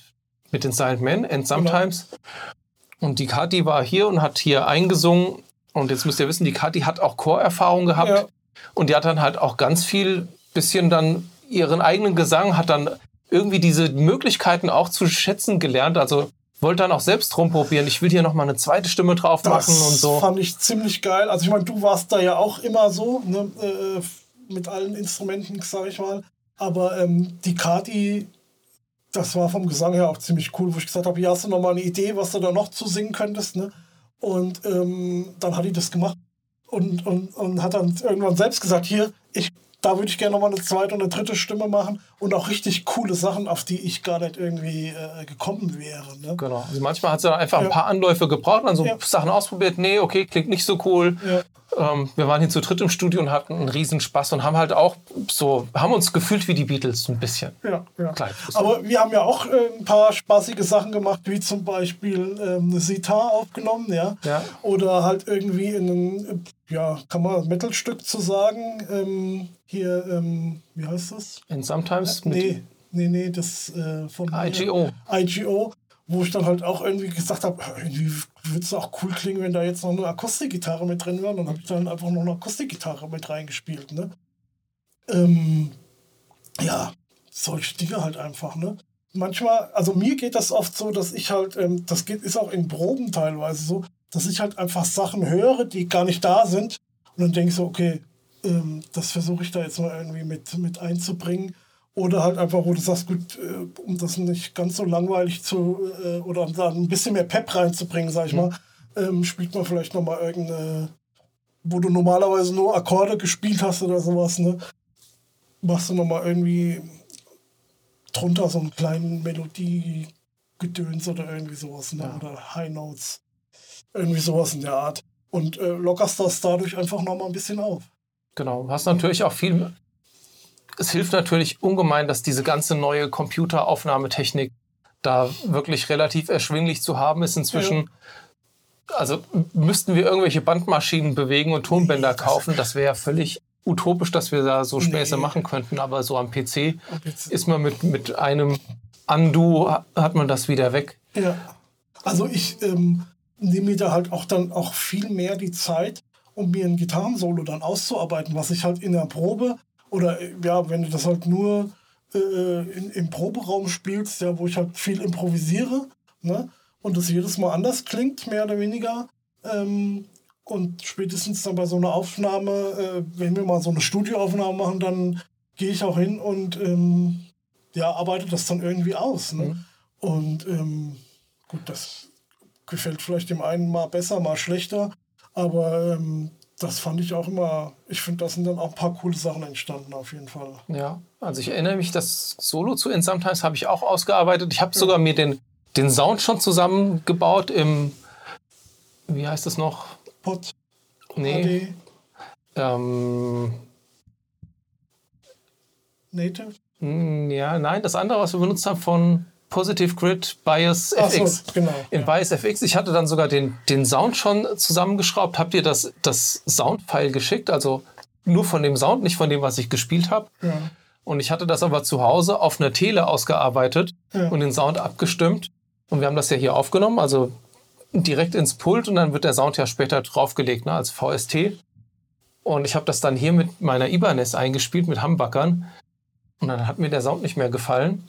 mit den Silent Men and Sometimes. Genau. Und die Kathi war hier und hat hier eingesungen Und jetzt müsst ihr wissen, die Kathi hat auch Chorerfahrung gehabt. Ja. Und die hat dann halt auch ganz viel, bisschen dann ihren eigenen Gesang, hat dann irgendwie diese Möglichkeiten auch zu schätzen gelernt. Also wollte dann auch selbst rumprobieren. Ich will hier nochmal eine zweite Stimme drauf machen das und so. Das fand ich ziemlich geil. Also ich meine, du warst da ja auch immer so, ne, äh, mit allen Instrumenten, sag ich mal. Aber ähm, die Kathi, das war vom Gesang her auch ziemlich cool, wo ich gesagt habe, hier hast du nochmal eine Idee, was du da noch zu singen könntest, ne? Und ähm, dann hat die das gemacht und, und, und hat dann irgendwann selbst gesagt, hier, ich, da würde ich gerne nochmal eine zweite und eine dritte Stimme machen und auch richtig coole Sachen, auf die ich gar nicht irgendwie äh, gekommen wäre. Ne? Genau, also manchmal hat sie dann einfach ja. ein paar Anläufe gebraucht, dann so ja. Sachen ausprobiert, nee, okay, klingt nicht so cool. Ja. Ähm, wir waren hier zu dritt im Studio und hatten einen riesen Spaß und haben halt auch so, haben uns gefühlt wie die Beatles ein bisschen. Ja, ja. Klein, so. Aber wir haben ja auch äh, ein paar spaßige Sachen gemacht, wie zum Beispiel äh, eine Sitar aufgenommen, ja? ja, oder halt irgendwie in einen, ja, kann man Metalstück zu sagen, ähm, Hier, ähm, wie heißt das? And Sometimes? Nee, nee, nee, das äh, von I G O. I G O, wo ich dann halt auch irgendwie gesagt habe, irgendwie würde es auch cool klingen, wenn da jetzt noch eine Akustikgitarre mit drin wäre. Und dann habe ich dann einfach noch eine Akustikgitarre mit reingespielt, ne? Ähm, ja, solche Dinge halt einfach, ne? Manchmal, also mir geht das oft so, dass ich halt, ähm, das geht, ist auch in Proben teilweise so, dass ich halt einfach Sachen höre, die gar nicht da sind. Und dann denke ich so, okay, das versuche ich da jetzt mal irgendwie mit, mit einzubringen. Oder halt einfach, wo du sagst, gut, um das nicht ganz so langweilig zu, oder da ein bisschen mehr Pep reinzubringen, sag ich mal, mhm. spielt man vielleicht nochmal irgendeine, wo du normalerweise nur Akkorde gespielt hast oder sowas, ne? Machst du nochmal irgendwie drunter so einen kleinen Melodie-Gedöns oder irgendwie sowas, ne? Ja. Oder High Notes, irgendwie sowas in der Art. Und äh, lockerst das dadurch einfach nochmal ein bisschen auf. Genau, hast natürlich auch viel. Es hilft natürlich ungemein, dass diese ganze neue Computeraufnahmetechnik da wirklich relativ erschwinglich zu haben ist inzwischen. Ja. Also müssten wir irgendwelche Bandmaschinen bewegen und Tonbänder nee, kaufen, das wäre ja völlig utopisch, dass wir da so Späße nee. machen könnten. Aber so am P C ist man mit, mit einem Undo, hat man das wieder weg. Ja, also ich ähm, nehme mir da halt auch dann auch viel mehr die Zeit, um mir ein Gitarrensolo dann auszuarbeiten, was ich halt in der Probe oder ja, wenn du das halt nur äh, in, im Proberaum spielst, ja, wo ich halt viel improvisiere, ne, und das jedes Mal anders klingt, mehr oder weniger. Ähm, und spätestens dann bei so einer Aufnahme, äh, wenn wir mal so eine Studioaufnahme machen, dann gehe ich auch hin und ähm, ja, arbeite das dann irgendwie aus. Ne? Mhm. Und ähm, gut, das gefällt vielleicht dem einen mal besser, mal schlechter. Aber ähm, das fand ich auch immer, ich finde, da sind dann auch ein paar coole Sachen entstanden auf jeden Fall. Ja, also ich erinnere mich, das Solo zu In Sometimes habe ich auch ausgearbeitet. Ich habe ja. sogar mir den, den Sound schon zusammengebaut im, wie heißt das noch? Pod. Nee. Ähm, Native? Ja, nein, das andere, was wir benutzt haben von Positive Grid, Bias Ach F X. So, genau, in ja. Bias F X. Ich hatte dann sogar den, den Sound schon zusammengeschraubt. Habt ihr das, das Soundfile geschickt? Also nur von dem Sound, nicht von dem, was ich gespielt habe. Ja. Und ich hatte das aber zu Hause auf einer Tele ausgearbeitet ja. und den Sound abgestimmt. Und wir haben das ja hier aufgenommen, also direkt ins Pult. Und dann wird der Sound ja später draufgelegt, ne, als V S T. Und ich habe das dann hier mit meiner Ibanez eingespielt, mit Humbuckern. Und dann hat mir der Sound nicht mehr gefallen.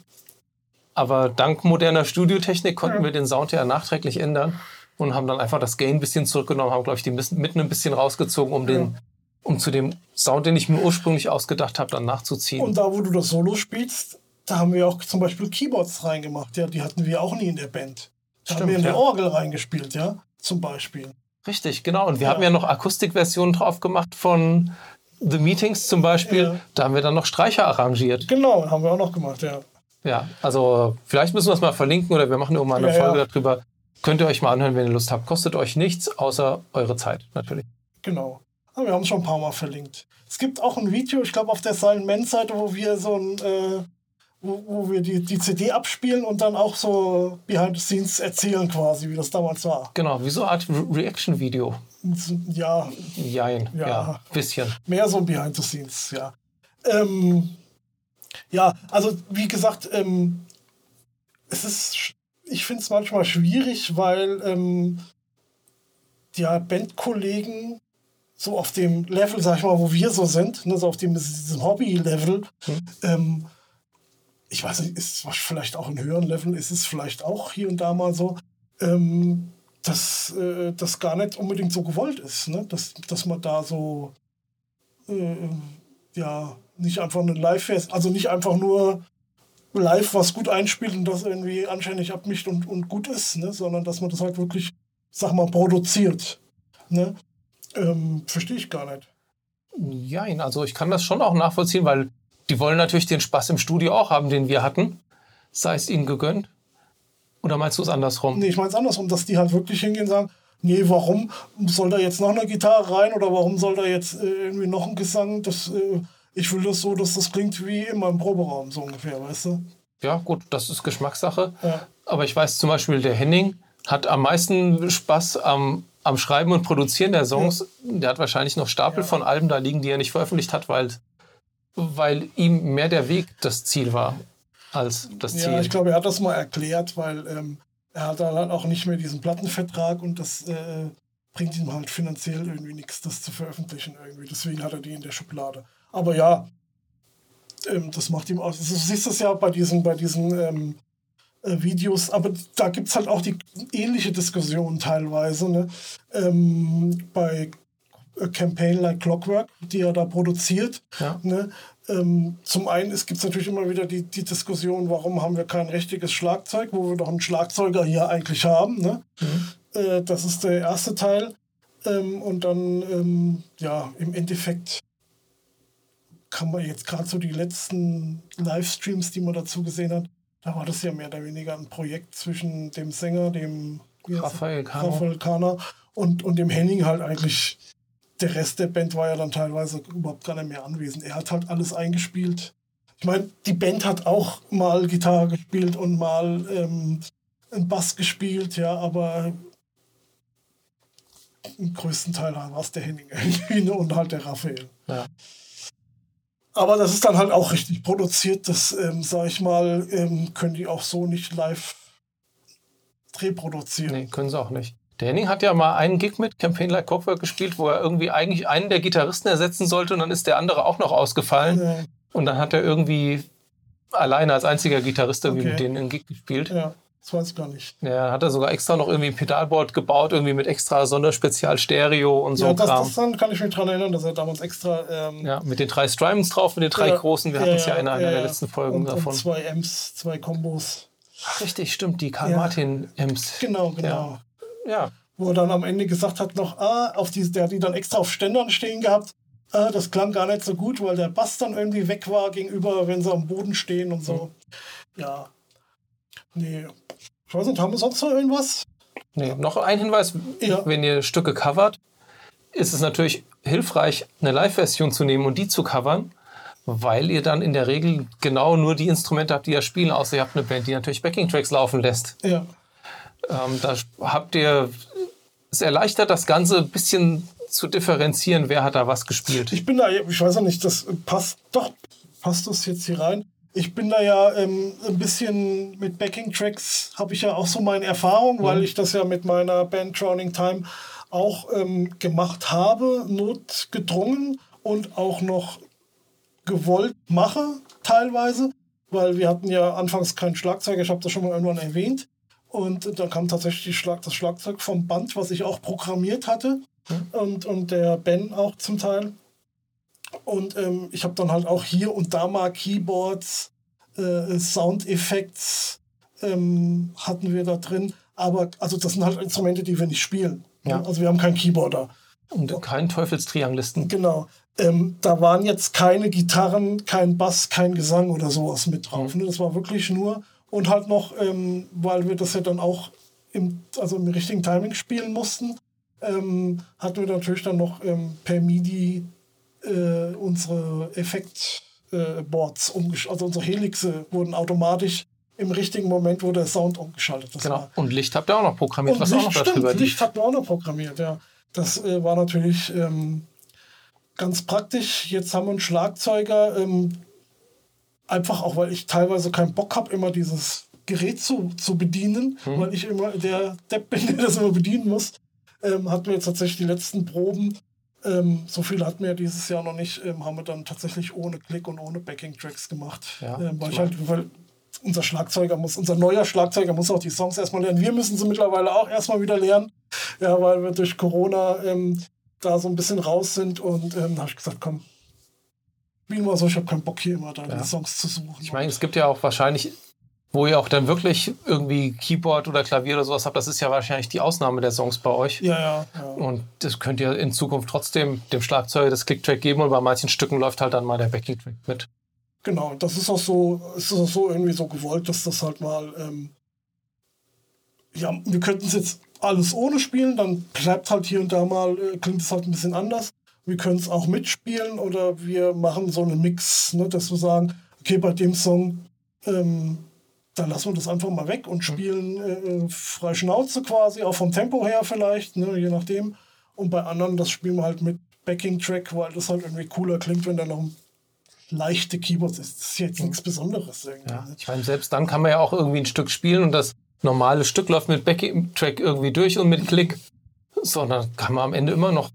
Aber dank moderner Studiotechnik konnten ja. wir den Sound ja nachträglich ändern und haben dann einfach das Gain ein bisschen zurückgenommen, haben, glaube ich, die mitten ein bisschen rausgezogen, um, den, ja. um zu dem Sound, den ich mir ursprünglich ausgedacht habe, dann nachzuziehen. Und da, wo du das Solo spielst, da haben wir auch zum Beispiel Keyboards reingemacht. Ja, die hatten wir auch nie in der Band. Da Stimmt, haben wir in ja. die Orgel reingespielt, ja, zum Beispiel. Richtig, genau. Und wir ja. haben ja noch Akustikversionen drauf gemacht von The Meetings zum Beispiel. Ja. Da haben wir dann noch Streicher arrangiert. Genau, haben wir auch noch gemacht, ja. Ja, also vielleicht müssen wir es mal verlinken oder wir machen irgendwann eine ja, Folge ja. darüber. Könnt ihr euch mal anhören, wenn ihr Lust habt. Kostet euch nichts, außer eure Zeit natürlich. Genau. Aber wir haben es schon ein paar Mal verlinkt. Es gibt auch ein Video, ich glaube, auf der Silent Man-Seite, wo wir so ein, äh, wo, wo wir die, die C D abspielen und dann auch so Behind the Scenes erzählen quasi, wie das damals war. Genau, wie so eine Art Re- Reaction-Video. Ja. Jein, ja. ja. Bisschen. Mehr so ein Behind the Scenes, ja. Ähm... Ja, also wie gesagt, ähm, es ist, ich finde es manchmal schwierig, weil ähm, ja, Bandkollegen so auf dem Level, sag ich mal, wo wir so sind, ne, so auf dem, diesem Hobby-Level, mhm. ähm, ich weiß nicht, ist es vielleicht auch in höheren Leveln, ist es vielleicht auch hier und da mal so, ähm, dass äh, das gar nicht unbedingt so gewollt ist, ne? dass, dass man da so äh, ja, nicht einfach ein Live-Fest, also nicht einfach nur live was gut einspielt und das irgendwie anständig abmischt und, und gut ist, ne? sondern dass man das halt wirklich, sag mal, produziert. Ne? Ähm, verstehe ich gar nicht. Jein, also ich kann das schon auch nachvollziehen, weil die wollen natürlich den Spaß im Studio auch haben, den wir hatten. Sei es ihnen gegönnt. Oder meinst du es andersrum? Nee, ich meine es andersrum, dass die halt wirklich hingehen und sagen, nee, warum soll da jetzt noch eine Gitarre rein oder warum soll da jetzt äh, irgendwie noch ein Gesang? Das, äh, ich will das so, dass das klingt wie in meinem Proberaum, so ungefähr, weißt du? Ja, gut, das ist Geschmackssache. Ja. Aber ich weiß zum Beispiel, der Henning hat am meisten Spaß am, am Schreiben und Produzieren der Songs. Ja. Der hat wahrscheinlich noch Stapel ja. von Alben da liegen, die er nicht veröffentlicht hat, weil... weil ihm mehr der Weg das Ziel war als das Ziel. Ja, ich glaube, er hat das mal erklärt, weil ähm, er hat dann auch nicht mehr diesen Plattenvertrag und das äh, bringt ihm halt finanziell irgendwie nichts, das zu veröffentlichen irgendwie. Deswegen hat er die in der Schublade. Aber ja, ähm, das macht ihm aus. Du siehst es ja bei diesen, bei diesen ähm, äh, Videos, aber da gibt es halt auch die ähnliche Diskussion teilweise. Ne? Ähm, bei A Campaign Like Clockwork, die er da produziert. Ja. Ne? Ähm, zum einen es gibt natürlich immer wieder die, die Diskussion, warum haben wir kein richtiges Schlagzeug, wo wir doch einen Schlagzeuger hier eigentlich haben. Ne? Mhm. Äh, das ist der erste Teil. Ähm, und dann, ähm, ja, im Endeffekt kann man jetzt gerade so die letzten Livestreams, die man dazu gesehen hat, da war das ja mehr oder weniger ein Projekt zwischen dem Sänger, dem Raphael Kahner und, und dem Henning halt eigentlich. Der Rest der Band war ja dann teilweise überhaupt gar nicht mehr anwesend. Er hat halt alles eingespielt. Ich meine, die Band hat auch mal Gitarre gespielt und mal ähm, einen Bass gespielt, ja, aber im größten Teil war es der Henning irgendwie und halt der Raphael. Ja. Aber das ist dann halt auch richtig produziert. Das, ähm, sag ich mal, ähm, können die auch so nicht live reproduzieren. Nee, können sie auch nicht. Der Henning hat ja mal einen Gig mit Campaign Like Clockwork gespielt, wo er irgendwie eigentlich einen der Gitarristen ersetzen sollte und dann ist der andere auch noch ausgefallen. Ja. Und dann hat er irgendwie alleine als einziger Gitarrist irgendwie okay. mit denen einen Gig gespielt. Ja, das weiß ich gar nicht. Ja, hat er sogar extra noch irgendwie ein Pedalboard gebaut, irgendwie mit extra Sonderspezial-Stereo und so. Ja, das, das dann kann ich mich dran erinnern, dass er damals extra... Ähm, ja, mit den drei Strymons drauf, mit den drei ja, großen. Wir ja, hatten es ja in einer ja, der letzten Folgen und, davon. Und zwei Amps, zwei Kombos. Ach, richtig, stimmt, die Karl-Martin-Amps. Ja. Genau, genau. Ja. Ja. Wo er dann am Ende gesagt hat noch, ah, auf die, der hat die dann extra auf Ständern stehen gehabt, ah, das klang gar nicht so gut, weil der Bass dann irgendwie weg war gegenüber, wenn sie am Boden stehen und so. Mhm. Ja. Nee. Ich weiß nicht, haben wir sonst noch irgendwas? Nee, noch ein Hinweis, ja. wenn ihr Stücke covert, ist es natürlich hilfreich, eine Live-Version zu nehmen und die zu covern, weil ihr dann in der Regel genau nur die Instrumente habt, die ihr spielen, außer ihr habt eine Band, die natürlich Backing-Tracks laufen lässt. Ja. Ähm, da habt ihr es erleichtert, das Ganze ein bisschen zu differenzieren, wer hat da was gespielt. Ich bin da, ich weiß ja nicht, das passt doch, passt das jetzt hier rein. Ich bin da ja ähm, ein bisschen mit Backing-Tracks habe ich ja auch so meine Erfahrung, mhm. weil ich das ja mit meiner Band Drowning Time auch ähm, gemacht habe, notgedrungen und auch noch gewollt mache teilweise, weil wir hatten ja anfangs keinen Schlagzeuger, ich habe das schon mal irgendwann erwähnt. Und dann kam tatsächlich das Schlagzeug vom Band, was ich auch programmiert hatte. Mhm. Und, und der Ben auch zum Teil. Und ähm, ich habe dann halt auch hier und da mal Keyboards, äh, Soundeffekte ähm, hatten wir da drin. Aber also das sind halt Instrumente, die wir nicht spielen. Ja. Also wir haben keinen Keyboarder. Und keinen Teufelstrianglisten. Genau. Ähm, da waren jetzt keine Gitarren, kein Bass, kein Gesang oder sowas mit drauf. Mhm. Das war wirklich nur... Und halt noch, ähm, weil wir das ja dann auch im, also im richtigen Timing spielen mussten, ähm, hatten wir natürlich dann noch ähm, per MIDI äh, unsere Effekt-Boards, äh, umgesch- also unsere Helixe wurden automatisch im richtigen Moment, wo der Sound umgeschaltet ist. Genau, war. Und Licht habt ihr auch noch programmiert, und was Licht, auch noch stimmt, darüber Licht habt ihr auch noch programmiert, ja. Das äh, war natürlich ähm, ganz praktisch. Jetzt haben wir einen Schlagzeuger, ähm, einfach auch, weil ich teilweise keinen Bock habe, immer dieses Gerät zu, zu bedienen, hm. weil ich immer der Depp bin, der das immer bedienen muss. ähm, hatten wir jetzt tatsächlich die letzten Proben. Ähm, so viel hatten wir dieses Jahr noch nicht, ähm, haben wir dann tatsächlich ohne Klick und ohne Backing-Tracks gemacht. Ja, ähm, weil, ich halt, weil unser Schlagzeuger muss, unser neuer Schlagzeuger muss auch die Songs erstmal lernen. Wir müssen sie mittlerweile auch erstmal wieder lernen, ja, weil wir durch Corona ähm, da so ein bisschen raus sind. Und ähm, da habe ich gesagt, komm, spielen wir so, ich habe keinen Bock hier immer da ja. die Songs zu suchen. Ich meine, es gibt ja auch wahrscheinlich, wo ihr auch dann wirklich irgendwie Keyboard oder Klavier oder sowas habt, das ist ja wahrscheinlich die Ausnahme der Songs bei euch. Ja, ja, ja. Und das könnt ihr in Zukunft trotzdem dem Schlagzeuger das Click-Track geben und bei manchen Stücken läuft halt dann mal der Backing-Track mit. Genau, das ist auch so, ist auch so irgendwie so gewollt, dass das halt mal, ähm, ja, wir könnten es jetzt alles ohne spielen, dann bleibt halt hier und da mal, äh, klingt es halt ein bisschen anders. Wir können es auch mitspielen oder wir machen so einen Mix, ne, dass wir sagen, okay, bei dem Song, ähm, dann lassen wir das einfach mal weg und spielen äh, frei Schnauze quasi, auch vom Tempo her vielleicht, ne, je nachdem. Und bei anderen, das spielen wir halt mit Backing-Track, weil das halt irgendwie cooler klingt, wenn da noch leichte Keyboards ist. Das ist jetzt nichts Besonderes. Ja, ich meine, selbst dann kann man ja auch irgendwie ein Stück spielen und das normale Stück läuft mit Backing-Track irgendwie durch und mit Klick. So, dann kann man am Ende immer noch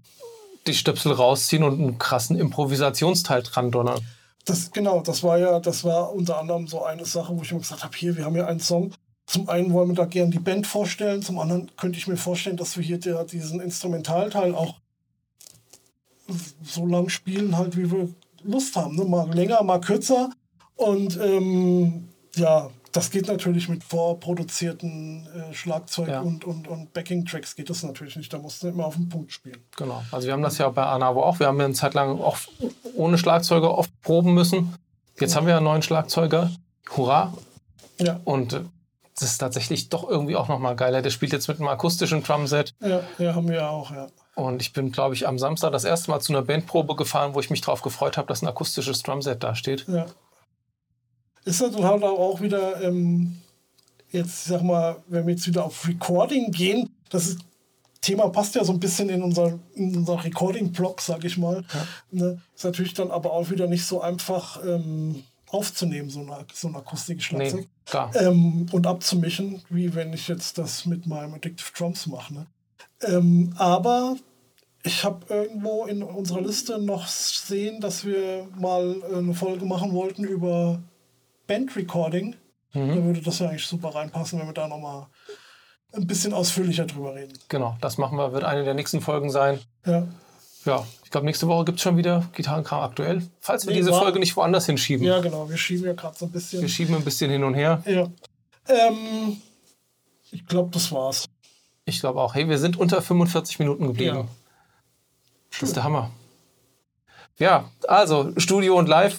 die Stöpsel rausziehen und einen krassen Improvisationsteil dran donnern. Das, genau, das war ja, das war unter anderem so eine Sache, wo ich mir gesagt habe, hier, wir haben ja einen Song, zum einen wollen wir da gerne die Band vorstellen, zum anderen könnte ich mir vorstellen, dass wir hier der, diesen Instrumentalteil auch so lang spielen, halt wie wir Lust haben, ne? Mal länger, mal kürzer und ähm, ja, das geht natürlich mit vorproduzierten äh, Schlagzeug ja. und, und, und Backing-Tracks geht das natürlich nicht. Da musst du immer auf den Punkt spielen. Genau. Also wir haben das ja bei Anavo auch. Wir haben ja eine Zeit lang auch ohne Schlagzeuger oft proben müssen. Jetzt ja. haben wir ja einen neuen Schlagzeuger. Hurra! Ja. Und äh, das ist tatsächlich doch irgendwie auch nochmal geiler. Der spielt jetzt mit einem akustischen Drumset. Ja, ja, haben wir auch, ja. Und ich bin, glaube ich, am Samstag das erste Mal zu einer Bandprobe gefahren, wo ich mich drauf gefreut habe, dass ein akustisches Drumset dasteht. Ja. Ist das dann halt auch wieder, ähm, jetzt sag mal, wenn wir jetzt wieder auf Recording gehen, das ist, Thema passt ja so ein bisschen in unseren unser Recording-Blog, sag ich mal. Ja. Ne? Ist natürlich dann aber auch wieder nicht so einfach ähm, aufzunehmen, so eine, so eine akustische Schlagzeug. Nee, klar. Ähm, und abzumischen, wie wenn ich jetzt das mit meinem Addictive Drums mache. Ne? Ähm, aber ich habe irgendwo in unserer Liste noch sehen, dass wir mal eine Folge machen wollten über Band-Recording, mhm. da würde das ja eigentlich super reinpassen, wenn wir da nochmal ein bisschen ausführlicher drüber reden. Genau, das machen wir, wird eine der nächsten Folgen sein. Ja, ja, ich glaube, nächste Woche gibt es schon wieder Gitarrenkram aktuell, falls wir nee, diese war, Folge nicht woanders hinschieben. Ja, genau, wir schieben ja gerade so ein bisschen. Wir schieben ein bisschen hin und her. Ja. Ähm, ich glaube, das war's. Ich glaube auch. Hey, wir sind unter fünfundvierzig Minuten geblieben. Ja. Das ist der Hammer. Ja, also Studio und Live.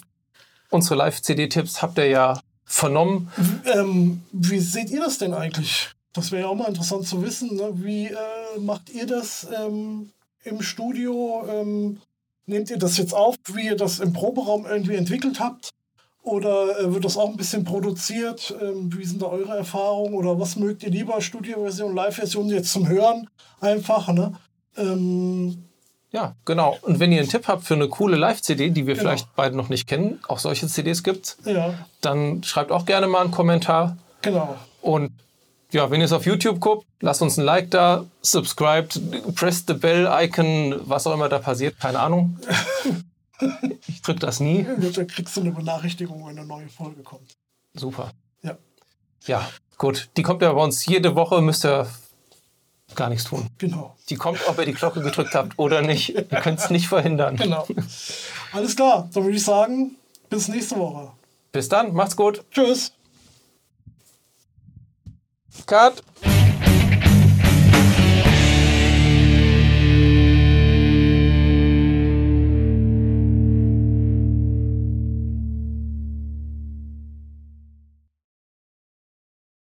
Unsere Live-C D-Tipps habt ihr ja vernommen. Ähm, wie seht ihr das denn eigentlich? Das wäre ja auch mal interessant zu wissen. Ne? Wie äh, macht ihr das ähm, im Studio? Ähm, nehmt ihr das jetzt auf, wie ihr das im Proberaum irgendwie entwickelt habt? Oder äh, wird das auch ein bisschen produziert? Ähm, wie sind da eure Erfahrungen? Oder was mögt ihr lieber? Studio-Version, Live-Version jetzt zum Hören einfach. Ne? Ähm, Ja, genau. Und wenn ihr einen Tipp habt für eine coole Live-C D, die wir genau. vielleicht beide noch nicht kennen, auch solche C Ds gibt's, ja. dann schreibt auch gerne mal einen Kommentar. Genau. Und ja, wenn ihr es auf YouTube guckt, lasst uns ein Like da, subscribed, press the bell-Icon, was auch immer da passiert, keine Ahnung. Ich drück das nie. Da kriegst du eine Benachrichtigung, wenn eine neue Folge kommt. Super. Ja. Ja, gut. Die kommt ja bei uns jede Woche, müsst ihr gar nichts tun. Genau. Die kommt, ob ihr die Glocke gedrückt habt oder nicht. Ihr könnt es nicht verhindern. Genau. Alles klar. Dann würde ich sagen, bis nächste Woche. Bis dann. Macht's gut. Tschüss. Cut.